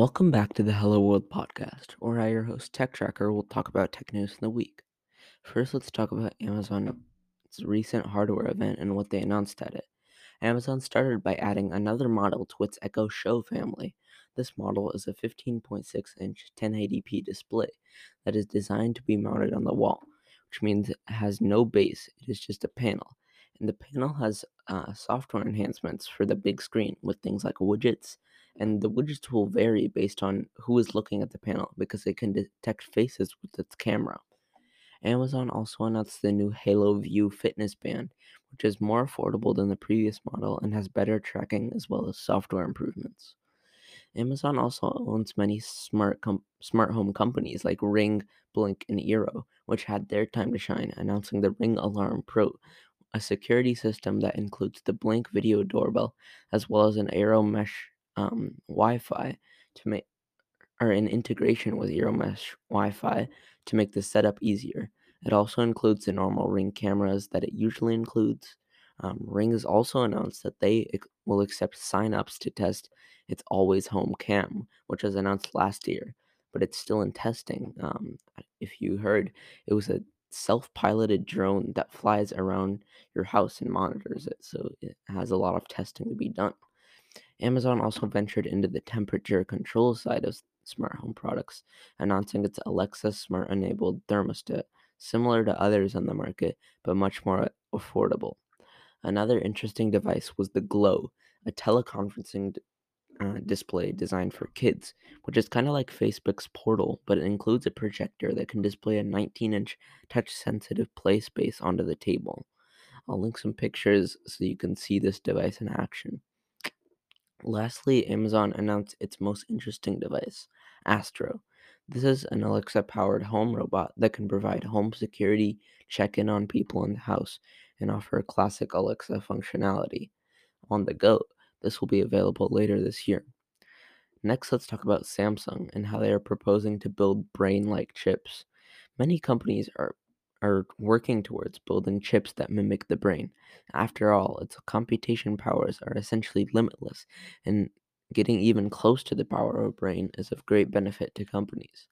Welcome back to the Hello World podcast, where I, your host, Tech Tracker, will talk about tech news in the week. First, let's talk about Amazon's recent hardware event and what they announced at it. Amazon started by adding another model to its Echo Show family. This model is a 15.6-inch 1080p display that is designed to be mounted on the wall, which means it has no base, it is just a panel. And the panel has software enhancements for the big screen with things like widgets, and the widgets will vary based on who is looking at the panel because it can detect faces with its camera. Amazon also announced the new Halo View fitness band, which is more affordable than the previous model and has better tracking as well as software improvements. Amazon also owns many smart home companies like Ring, Blink, and Eero, which had their time to shine, announcing the Ring Alarm Pro, a security system that includes the Blink video doorbell as well as an Eero mesh Wi-Fi to make, or an integration with Eero mesh Wi-Fi to make the setup easier. It also includes the normal Ring cameras that it usually includes. Ring has also announced that they will accept sign-ups to test its Always Home Cam, which was announced last year, but it's still in testing. If you heard, it was a self-piloted drone that flies around your house and monitors it, so it has a lot of testing to be done. Amazon also ventured into the temperature control side of smart home products, announcing its Alexa smart-enabled thermostat, similar to others on the market, but much more affordable. Another interesting device was the Glow, a teleconferencing display designed for kids, which is kind of like Facebook's Portal, but it includes a projector that can display a 19-inch touch-sensitive play space onto the table. I'll link some pictures so you can see this device in action. Lastly, Amazon announced its most interesting device, Astro. This is an Alexa-powered home robot that can provide home security, check in on people in the house, and offer classic Alexa functionality on the go. This will be available later this year. Next, let's talk about Samsung and how they are proposing to build brain-like chips. Many companies are working towards building chips that mimic the brain. After all, its computation powers are essentially limitless, and getting even close to the power of a brain is of great benefit to companies.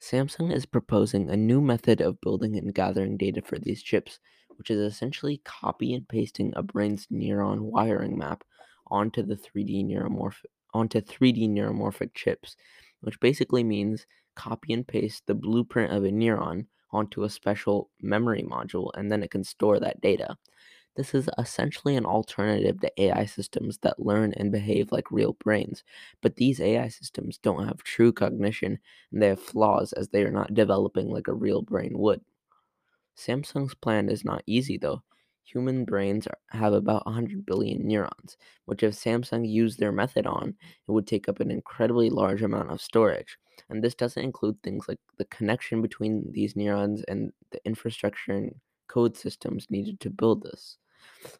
Samsung is proposing a new method of building and gathering data for these chips, which is essentially copy and pasting a brain's neuron wiring map onto 3D neuromorphic chips, which basically means copy and paste the blueprint of a neuron onto a special memory module, and then it can store that data. This is essentially an alternative to AI systems that learn and behave like real brains, but these AI systems don't have true cognition, and they have flaws as they are not developing like a real brain would. Samsung's plan is not easy, though. Human brains have about 100 billion neurons, which if Samsung used their method on, it would take up an incredibly large amount of storage. And this doesn't include things like the connection between these neurons and the infrastructure and code systems needed to build this.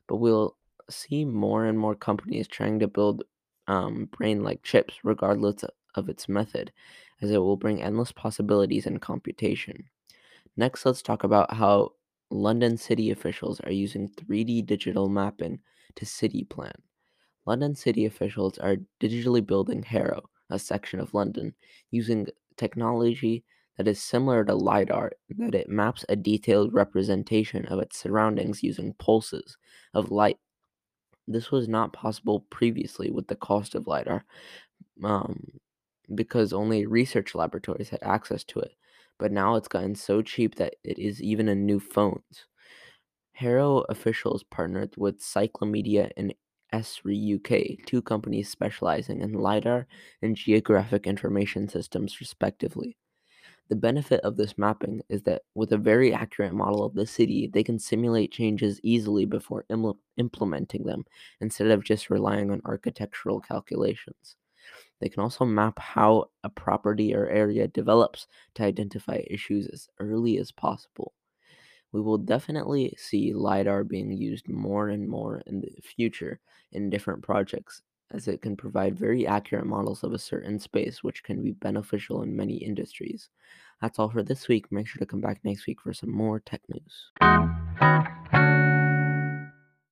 But we'll see more and more companies trying to build brain-like chips, regardless of its method, as it will bring endless possibilities in computation. Next, let's talk about how London city officials are using 3D digital mapping to city plan. London city officials are digitally building Harrow, a section of London, using technology that is similar to LiDAR, that it maps a detailed representation of its surroundings using pulses of light. This was not possible previously with the cost of LiDAR, because only research laboratories had access to it. But now it's gotten so cheap that it is even in new phones. Harrow officials partnered with Cyclomedia and ESRI UK, two companies specializing in LiDAR and geographic information systems respectively. The benefit of this mapping is that with a very accurate model of the city, they can simulate changes easily before implementing them instead of just relying on architectural calculations. They can also map how a property or area develops to identify issues as early as possible. We will definitely see LiDAR being used more and more in the future in different projects, as it can provide very accurate models of a certain space, which can be beneficial in many industries. That's all for this week. Make sure to come back next week for some more tech news.